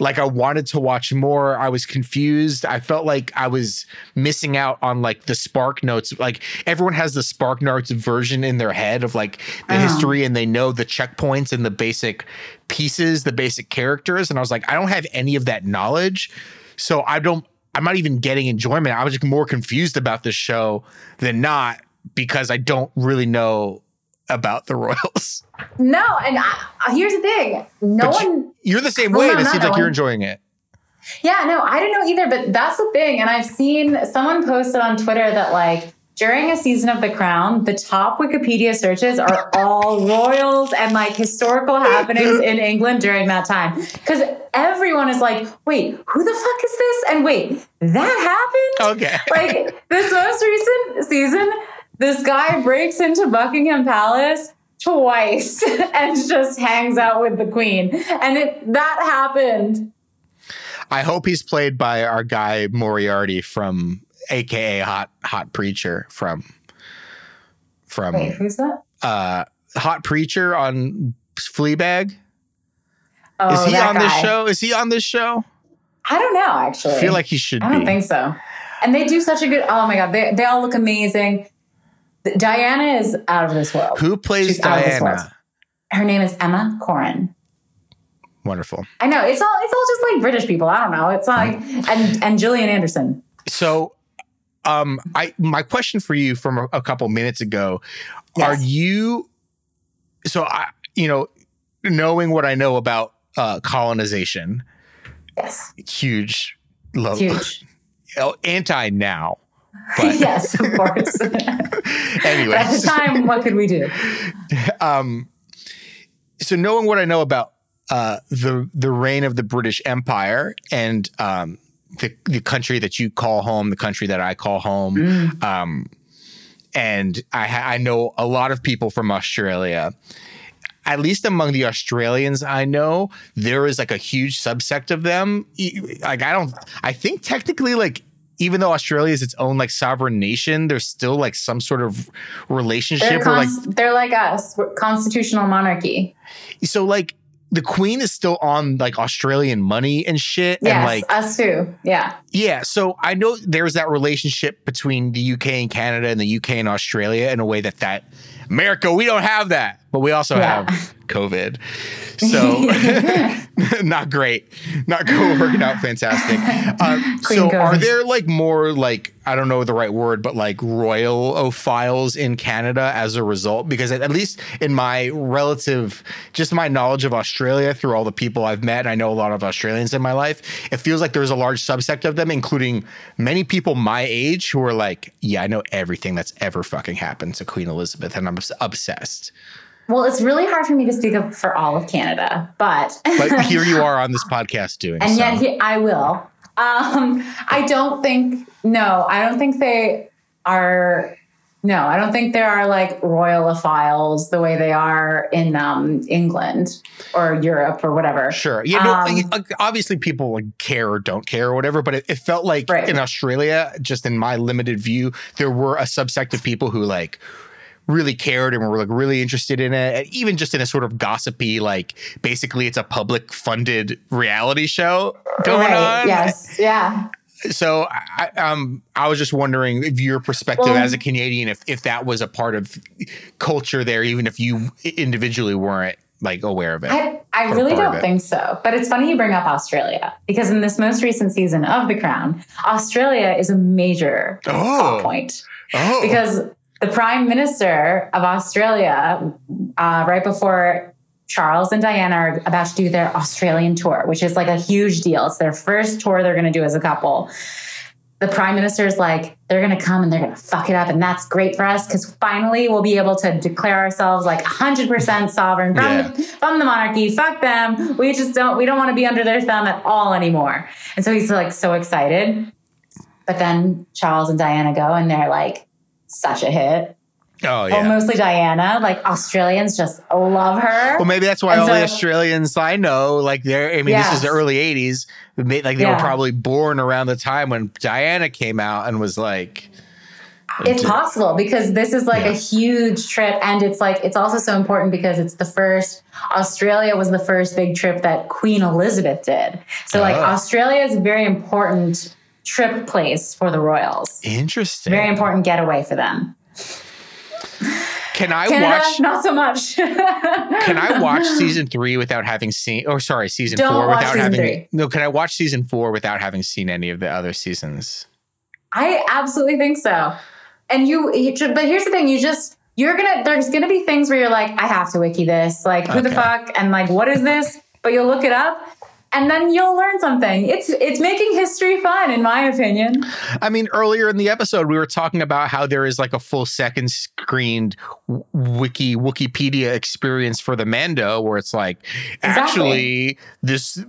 like I wanted to watch more. I was confused. I felt like I was missing out on like the spark notes. Like everyone has the spark notes version in their head of like the history, and they know the checkpoints and the basic pieces, the basic characters. And I was like, I don't have any of that knowledge. So I'm not even getting enjoyment. I was just more confused about this show than not, because I don't really know about the royals. No, and here's the thing. You're the same way. It seems like you're enjoying it. Yeah, no, I didn't know either, but that's the thing. And I've seen someone posted on Twitter that like during a season of The Crown, the top Wikipedia searches are all royals and like historical happenings in England during that time. Because everyone is like, wait, who the fuck is this? And wait, that happened? Okay. Like this most recent season, this guy breaks into Buckingham Palace twice and just hangs out with the queen. And that happened. I hope he's played by our guy Moriarty from AKA Hot Preacher from Wait, who's that? Hot Preacher on Fleabag. Oh, is he on this show? Is he on this show? I don't know, actually. I feel like he should be. I don't think so. And they do such a good, oh my God, they all look amazing. Diana is out of this world. Who plays Diana? Her name is Emma Corrin. Wonderful. I know. It's all just like British people. I don't know. It's like and Gillian Anderson. So my question for you from a couple minutes ago, are you knowing what I know about colonization. Yes. Huge. Anti now. But yes, of course. Anyway, at the time, what could we do? So knowing what I know about the reign of the British Empire and the country that you call home, the country that I call home, and I know a lot of people from Australia. At least among the Australians I know, there is like a huge subsect of them. Like I think technically, like, even though Australia is its own like sovereign nation, there's still like some sort of relationship. They're like us, we're constitutional monarchy. So like the Queen is still on like Australian money and shit. Yes, and like us too. Yeah. Yeah. So I know there's that relationship between the UK and Canada and the UK and Australia in a way that America, we don't have that, but we also have COVID. So not great. Not cool. Working out fantastic. So goes. Are there like more like, I don't know the right word, but like royal ophiles in Canada as a result? Because at least in my relative, just my knowledge of Australia through all the people I've met, and I know a lot of Australians in my life, it feels like there's a large subsect of them, including many people my age who are like, yeah, I know everything that's ever fucking happened to Queen Elizabeth and I'm obsessed. Well, it's really hard for me to speak up for all of Canada, but here you are on this podcast doing. And so. Yet I will. I don't think there are like royalophiles the way they are in England or Europe or whatever. Sure. You know, obviously people like care or don't care or whatever, but it felt like in Australia, just in my limited view, there were a subsect of people who like really cared and were like really interested in it, even just in a sort of gossipy, like basically it's a public funded reality show going on. Yes. Yeah. So I was just wondering if your perspective as a Canadian, if that was a part of culture there, even if you individually weren't like aware of it. I really don't think so. But it's funny you bring up Australia, because in this most recent season of The Crown, Australia is a major plot point. Oh. Because the Prime Minister of Australia, right before Charles and Diana are about to do their Australian tour, which is like a huge deal. It's their first tour they're going to do as a couple. The Prime Minister is like, they're going to come and they're going to fuck it up. And that's great for us because finally we'll be able to declare ourselves like 100% sovereign from the monarchy. Fuck them. We don't want to be under their thumb at all anymore. And so he's like so excited. But then Charles and Diana go and they're like, such a hit. Oh, yeah. Well, mostly Diana. Like, Australians just love her. Well, maybe that's why the Australians I know, like, this is the early 80s. Like, they were probably born around the time when Diana came out and was like... It's possible because this is like a huge trip. And it's like, it's also so important because it's the first, Australia was the first big trip that Queen Elizabeth did. So, like, Australia is very important trip place for the royals. Interesting. Very important getaway for them. Can I watch? Not so much. Can I watch season 3 without having seen? Or sorry, season 4 without having. No, can I watch season 4 without having seen any of the other seasons? I absolutely think so. And but here's the thing: there's gonna be things where you're like, I have to wiki this, like who the fuck, and like what is this? But you'll look it up. And then you'll learn something. It's making history fun, in my opinion. I mean, earlier in the episode, we were talking about how there is like a full second screened Wikipedia experience for the Mando, where it's like, actually, the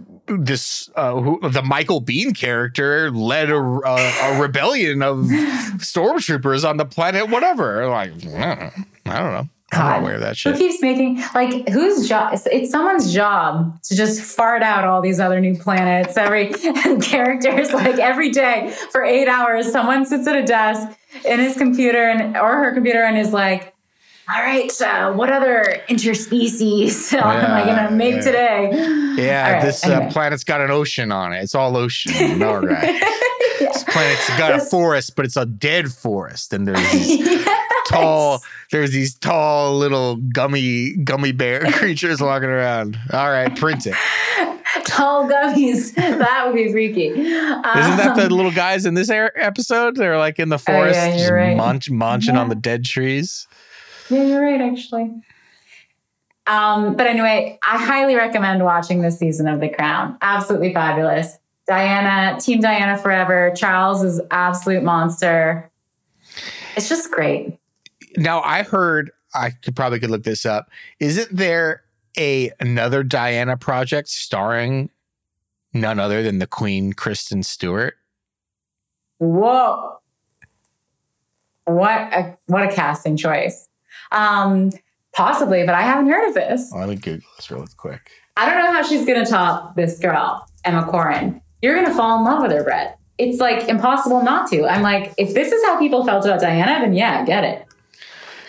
Michael Biehn character led a rebellion of stormtroopers on the planet, whatever. Like, I don't know. I'm not aware of that shit. Who keeps making, like, whose job? It's someone's job to just fart out all these other new planets, and characters, like, every day for 8 hours. Someone sits at a desk in his computer or her computer and is like, all right, what other interspecies am I going to make today? Yeah, right, this planet's got an ocean on it. It's all ocean. All right. This planet's got a forest, but it's a dead forest. And there's these... There's these tall little gummy bear creatures walking around. All right, print it. Tall gummies. That would be freaky. Isn't that the little guys in this episode? They're like in the forest, munching on the dead trees. Yeah, you're right, actually. But anyway, I highly recommend watching this season of The Crown. Absolutely fabulous. Diana, Team Diana forever. Charles is absolute monster. It's just great. Now, I heard, I could look this up. Isn't there another Diana project starring none other than the Queen, Kristen Stewart? Whoa. What a casting choice. Possibly, but I haven't heard of this. Let me Google this real quick. I don't know how she's going to top this girl, Emma Corrin. You're going to fall in love with her, Brett. It's like impossible not to. I'm like, if this is how people felt about Diana, then yeah, get it.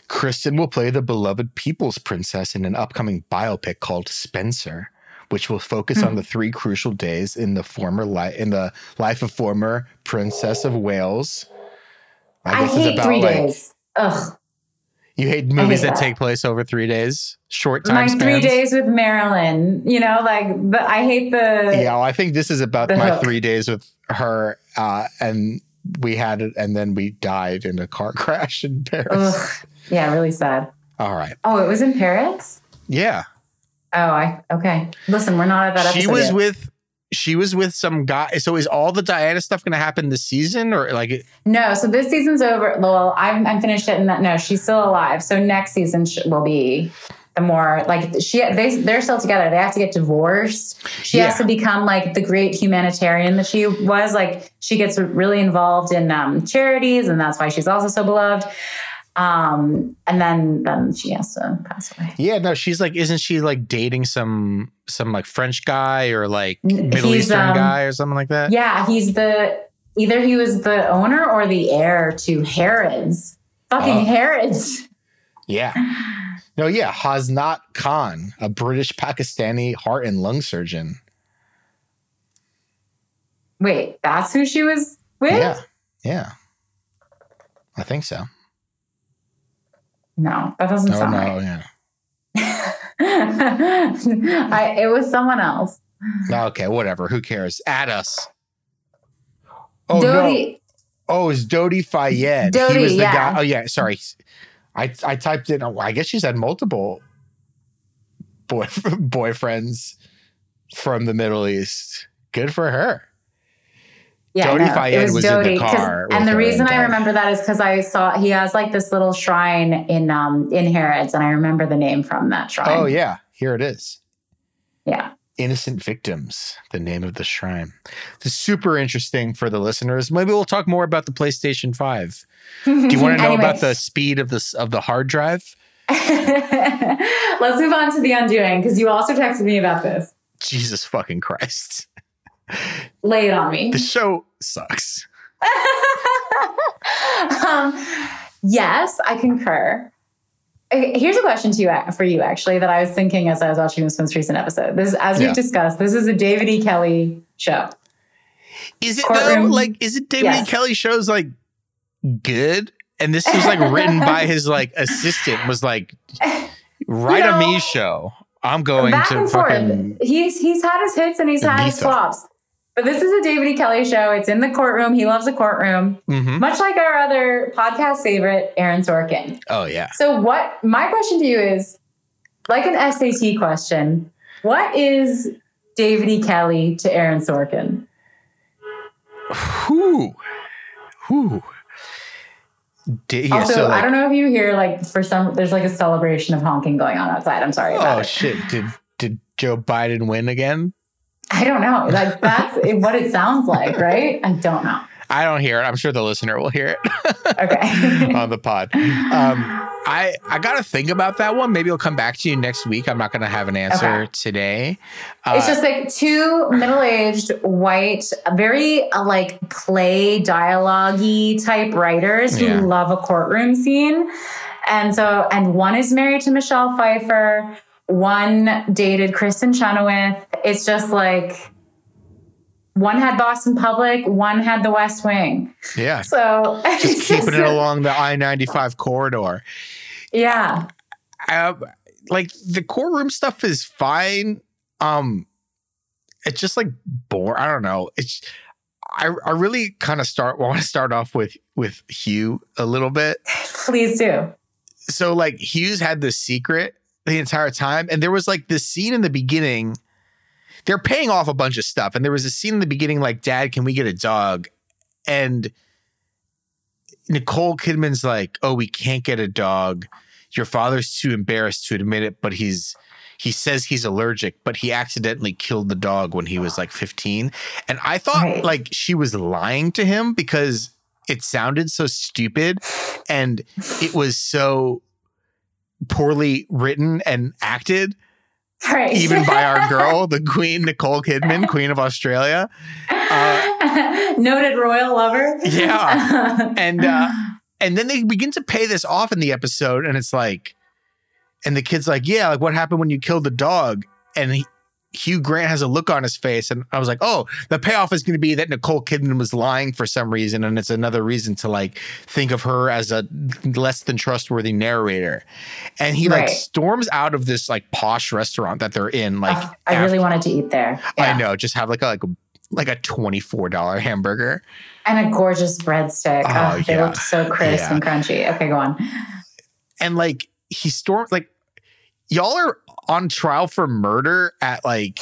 Kristen will play the beloved people's princess in an upcoming biopic called Spencer, which will focus on the three crucial days in the life of former Princess of Wales. I hate about 3 days. Ugh. You hate movies that take place over 3 days? Short time spans? My 3 days with Marilyn, but I hate the... Yeah, well, I think this is about my hook. 3 days with her, and we had it, and then we died in a car crash in Paris. Ugh. Yeah, really sad. All right. Oh, it was in Paris? Yeah. Oh, okay. Listen, we're not at that episode yet. She was with some guy. So is all the Diana stuff going to happen this season or No. So this season's over. Well, I'm finished it. And no, she's still alive. So next season will be the more they're still together. They have to get divorced. She has to become the great humanitarian that she was. She gets really involved in charities, and that's why she's also so beloved. And then she has to pass away. Yeah, no, she's isn't she dating some French guy or Middle Eastern guy or something like that? Yeah, either he was the owner or the heir to Harrods. Fucking Harrods. Yeah. No, yeah, Hasnat Khan, a British Pakistani heart and lung surgeon. Wait, that's who she was with? Yeah. I think so. No, that doesn't sound right. It was someone else. Okay, whatever. Who cares? At us. Oh, Dodi. No. Oh, it's Dodi Fayed. He was the guy. Oh, yeah. Sorry. I typed in. I guess she's had multiple boyfriends from the Middle East. Good for her. Yeah, Dodi Fayed was in the car. And the reason I remember that is because I saw he has this little shrine in Harrods, and I remember the name from that shrine. Oh yeah, here it is. Yeah. Innocent Victims, the name of the shrine. This is super interesting for the listeners. Maybe we'll talk more about the PlayStation 5. Do you want to know about the speed of the hard drive? Let's move on to The Undoing, because you also texted me about this. Jesus fucking Christ. Lay it on me. The show sucks. Yes, I concur. Here's a question for you, actually, that I was thinking as I was watching this most recent episode. We've discussed, this is a David E. Kelley show. Is it though? Is it David E. Kelley show's good? And this was written by his assistant was write a me show. I'm going back to and fucking... forth. He's had his hits and he's had his flops. But this is a David E. Kelley show. It's in the courtroom. He loves the courtroom. Mm-hmm. Much like our other podcast favorite, Aaron Sorkin. Oh, yeah. So what... My question to you is, an SAT question, what is David E. Kelley to Aaron Sorkin? Who? Also, I don't know if you hear there's a celebration of honking going on outside. I'm sorry about it. Oh shit! Did Joe Biden win again? I don't know. That's what it sounds like, right? I don't know. I don't hear it. I'm sure the listener will hear it. Okay. On the pod. I got to think about that one. Maybe I'll come back to you next week. I'm not going to have an answer today. It's just two middle-aged white, very play dialogue-y type writers who love a courtroom scene. And one is married to Michelle Pfeiffer. One dated Kristen Chenoweth. It's just one had Boston Public, one had the West Wing. Yeah. So just keeping it along the I-95 corridor. Yeah. The courtroom stuff is fine. It's just boring. I don't know. I really kind of want to start off with Hugh a little bit. Please do. So Hugh's had this secret the entire time, and there was this scene in the beginning. They're paying off a bunch of stuff. And there was a scene in the beginning, Dad, can we get a dog? And Nicole Kidman's like, oh, we can't get a dog. Your father's too embarrassed to admit it, but he says he's allergic, but he accidentally killed the dog when he was like 15. And I thought like she was lying to him because it sounded so stupid and it was so poorly written and acted. Right. Even by our girl, the Queen, Nicole Kidman, Queen of Australia. Noted royal lover. Yeah. And then they begin to pay this off in the episode. And it's like, and the kid's like, yeah, like what happened when you killed the dog? And Hugh Grant has a look on his face. And I was like, oh, the payoff is going to be that Nicole Kidman was lying for some reason. And it's another reason to like think of her as a less than trustworthy narrator. And he like storms out of this like posh restaurant that they're in. Like, I really wanted to eat there. Yeah. I know. Just have like a $24 hamburger. And a gorgeous breadstick. Oh, they looked so crisp and crunchy. Okay, go on. And like he storms, like y'all are on trial for murder at like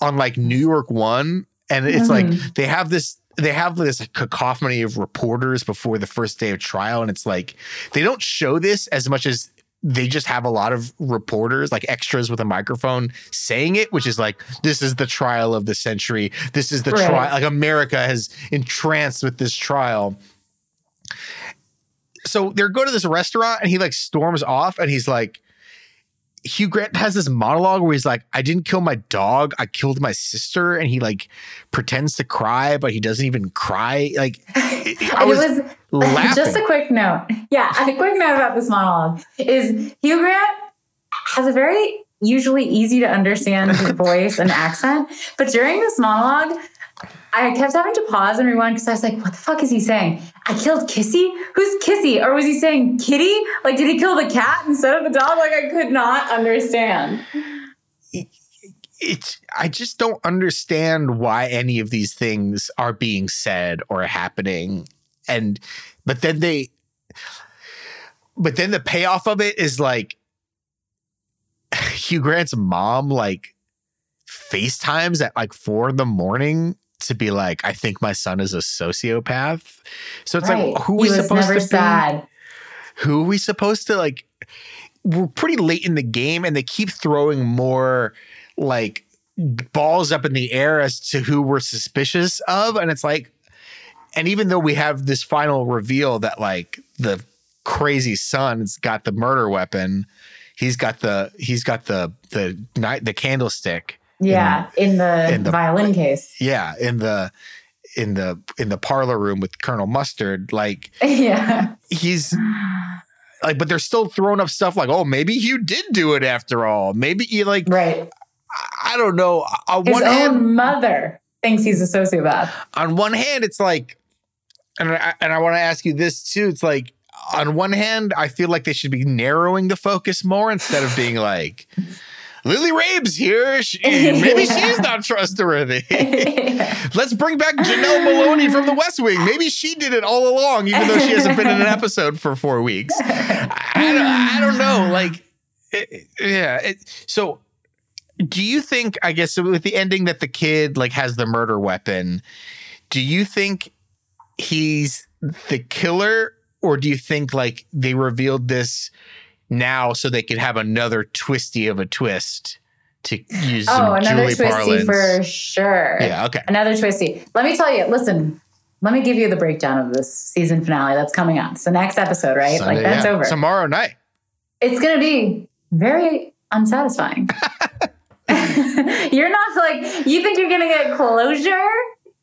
on like New York One. And it's like they have this cacophony of reporters before the first day of trial. And it's like they don't show this as much as they just have a lot of reporters, like extras with a microphone saying it, which is like, this is the trial of the century. This is the trial. Like America has entranced with this trial. So they're going to this restaurant and he like storms off and he's like, Hugh Grant has this monologue where he's like, I didn't kill my dog. I killed my sister. And he like pretends to cry, but he doesn't even cry. Like I was laughing. Just a quick note. Yeah. A quick note about this monologue is Hugh Grant has a very usually easy to understand voice and accent. But during this monologue, I kept having to pause and rewind because I was like, what the fuck is he saying? I killed Kissy? Who's Kissy? Or was he saying kitty? Like, did he kill the cat instead of the dog? Like, I could not understand. I just don't understand why any of these things are being said or happening. But then the payoff of it is like Hugh Grant's mom, like FaceTimes at like 4 a.m. to be like, I think my son is a sociopath. So it's like, who are we supposed to be? Sad. Who are we supposed to like? We're pretty late in the game, and they keep throwing more like balls up in the air as to who we're suspicious of. And it's like, and even though we have this final reveal that like the crazy son's got the murder weapon, he's got the candlestick. Yeah, in the violin case. Yeah, in the parlor room with Colonel Mustard, like he's like, but they're still throwing up stuff like, oh, maybe you did do it after all. Maybe you like, I don't know. On his one hand, mother thinks he's a sociopath. On one hand, it's like, and I want to ask you this too. It's like, on one hand, I feel like they should be narrowing the focus more instead of being like, Lily Rabe's here. Maybe she's not trustworthy. Let's bring back Janelle Maloney from The West Wing. Maybe she did it all along, even though she hasn't been in an episode for 4 weeks. I don't know. Like, so do you think, I guess, with the ending that the kid like has the murder weapon, do you think he's the killer, or do you think like they revealed this now so they could have another twisty of a twist, to use some Julie parlance? Oh, another twisty for sure. Yeah, okay. Another twisty. Let me tell you, listen, let me give you the breakdown of this season finale that's coming on. It's the next episode, right? Sunday, like that's over. Tomorrow night. It's going to be very unsatisfying. You're not like, you think you're going to get closure?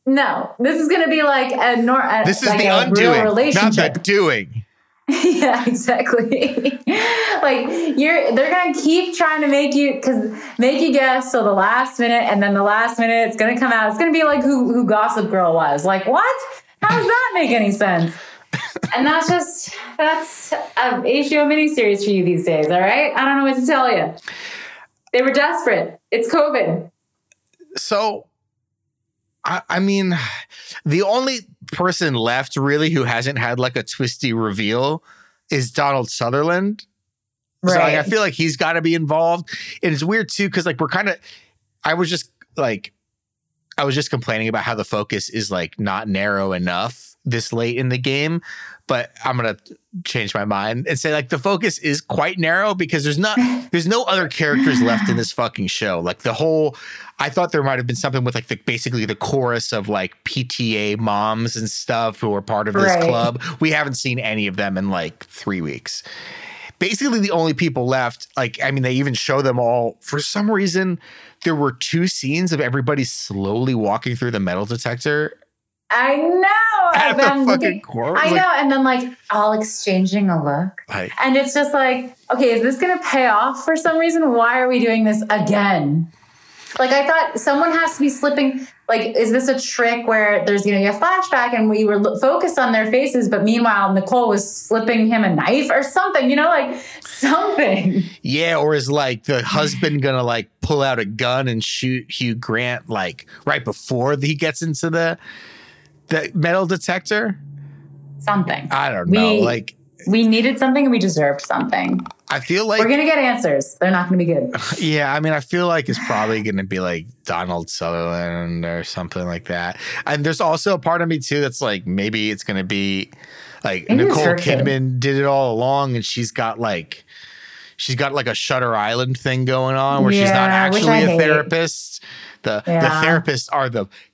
No. This is going to be like this is like the undoing, relationship. Not the doing. Yeah, exactly. Like they're gonna keep trying to make you guess till the last minute, and then the last minute it's gonna come out. It's gonna be like who Gossip Girl was. Like, what? How does that make any sense? And that's an HBO miniseries for you these days. All right, I don't know what to tell you. They were desperate. It's COVID. So, I mean, the only person left really who hasn't had like a twisty reveal is Donald Sutherland. Right. So like, I feel like he's got to be involved. And it's weird too, because like I was just like, I was just complaining about how the focus is like not narrow enough this late in the game, but I'm going to change my mind and say like the focus is quite narrow because there's no other characters left in this fucking show. Like the whole, I thought there might've been something with like the, basically the chorus of like PTA moms and stuff who are part of this club. We haven't seen any of them in like 3 weeks. Basically the only people left, like, I mean, they even show them all. For some reason, there were 2 scenes of everybody slowly walking through the metal detector. I know. At the fucking court. I know. And then like all exchanging a look. Like, and it's just like, okay, is this going to pay off for some reason? Why are we doing this again? Like I thought someone has to be slipping. Like, is this a trick where there's going to be a flashback and we were focused on their faces, but meanwhile, Nicole was slipping him a knife or something, you know, like something. Yeah. Or is like the husband going to like pull out a gun and shoot Hugh Grant like right before he gets into the metal detector? Something. I don't know. We needed something and we deserved something. I feel like we're going to get answers. They're not going to be good. Yeah. I mean, I feel like it's probably going to be like Donald Sutherland or something like that. And there's also a part of me, too, that's like maybe it's going to be like Nicole Kidman did it all along. And she's got like a Shutter Island thing going on where she's not actually a therapist. The therapists are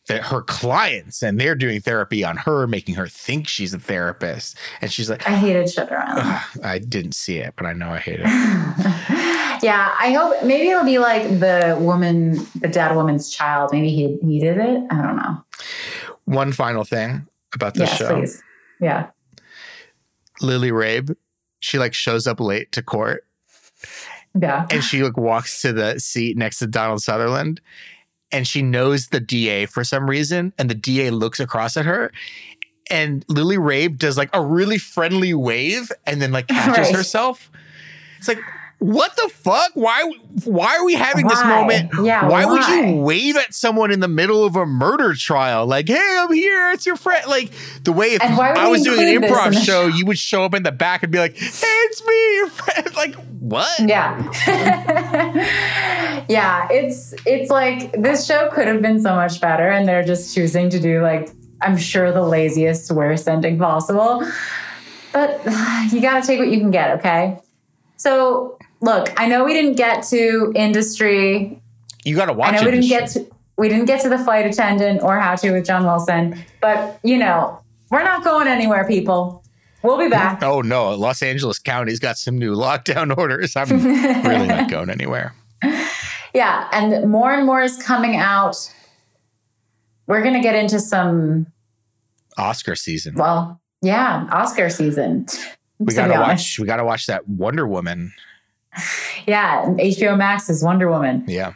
her clients, and they're doing therapy on her, making her think she's a therapist. And she's like, I hated Shutter Island. I didn't see it, but I know I hate it. Yeah, I hope maybe it'll be like the dead woman's child. Maybe he did it. I don't know. One final thing about this show. Please. Yeah. Lily Rabe, she like shows up late to court. Yeah. And she like walks to the seat next to Donald Sutherland. And she knows the DA for some reason. And the DA looks across at her. And Lily Rabe does like a really friendly wave and then like catches herself. It's like, what the fuck? Why are we having this moment? Yeah, why would you wave at someone in the middle of a murder trial? Like, hey, I'm here. It's your friend. Like the way if I was doing an improv show, you would show up in the back and be like, hey, it's me, your friend. Like, what? Yeah. Yeah. It's like this show could have been so much better. And they're just choosing to do like, I'm sure the laziest, worst ending possible. But you got to take what you can get. Okay. So look, I know we didn't get to Industry. You got to watch it. I know we didn't get to The Flight Attendant or How To with John Wilson, but you know, we're not going anywhere, people. We'll be back. Oh no, Los Angeles County's got some new lockdown orders. I'm really not going anywhere. Yeah, and more is coming out. We're going to get into some Oscar season. Well, yeah, Oscar season. We gotta watch that Wonder Woman. Yeah, HBO Max's Wonder Woman. Yeah.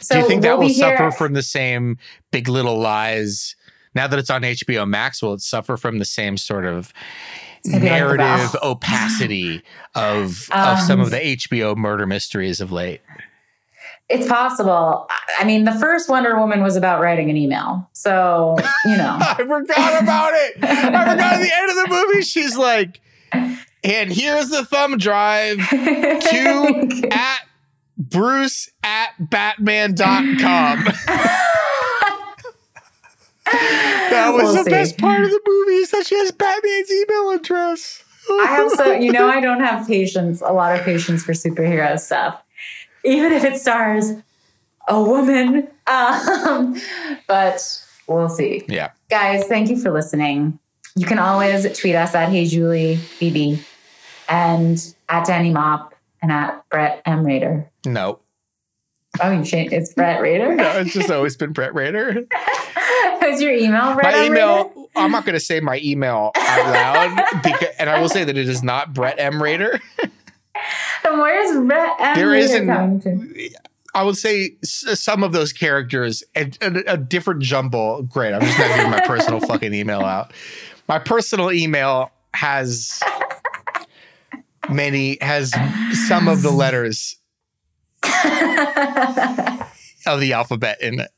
So do you think that will suffer from the same Big Little Lies? Now that it's on HBO Max, will it suffer from the same sort of narrative opacity of some of the HBO murder mysteries of late? It's possible. I mean, the first Wonder Woman was about writing an email. So, you know. I forgot about it. I forgot at the end of the movie, she's like, and here's the thumb drive to at bruce@batman.com. That was the best part of the movie is that she has Batman's email address. I don't have patience, a lot of patience for superhero stuff. Even if it stars a woman. But we'll see. Yeah. Guys, thank you for listening. You can always tweet us at HeyJulieBB and at Danny Mop and at Brett M. Rader. No. Oh, you changed. It's Brett Rader? No, it's just always been Brett Rader. Is your email Brett M. Rader? My email, I'm not going to say my email out loud. And I will say that it is not Brett M. Rader. And where is Brett M. There isn't. I would say some of those characters a different jumble. Great, I'm just not giving my personal fucking email out. My personal email has some of the letters of the alphabet in it.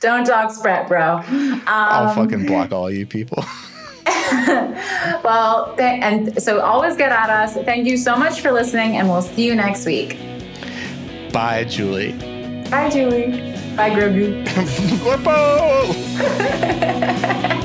Don't dox Brett, bro. I'll fucking block all you people. Well, and so always get at us. Thank you so much for listening, and we'll see you next week. Bye, Julie. Bye, Julie. Bye, Grogu. Corpo!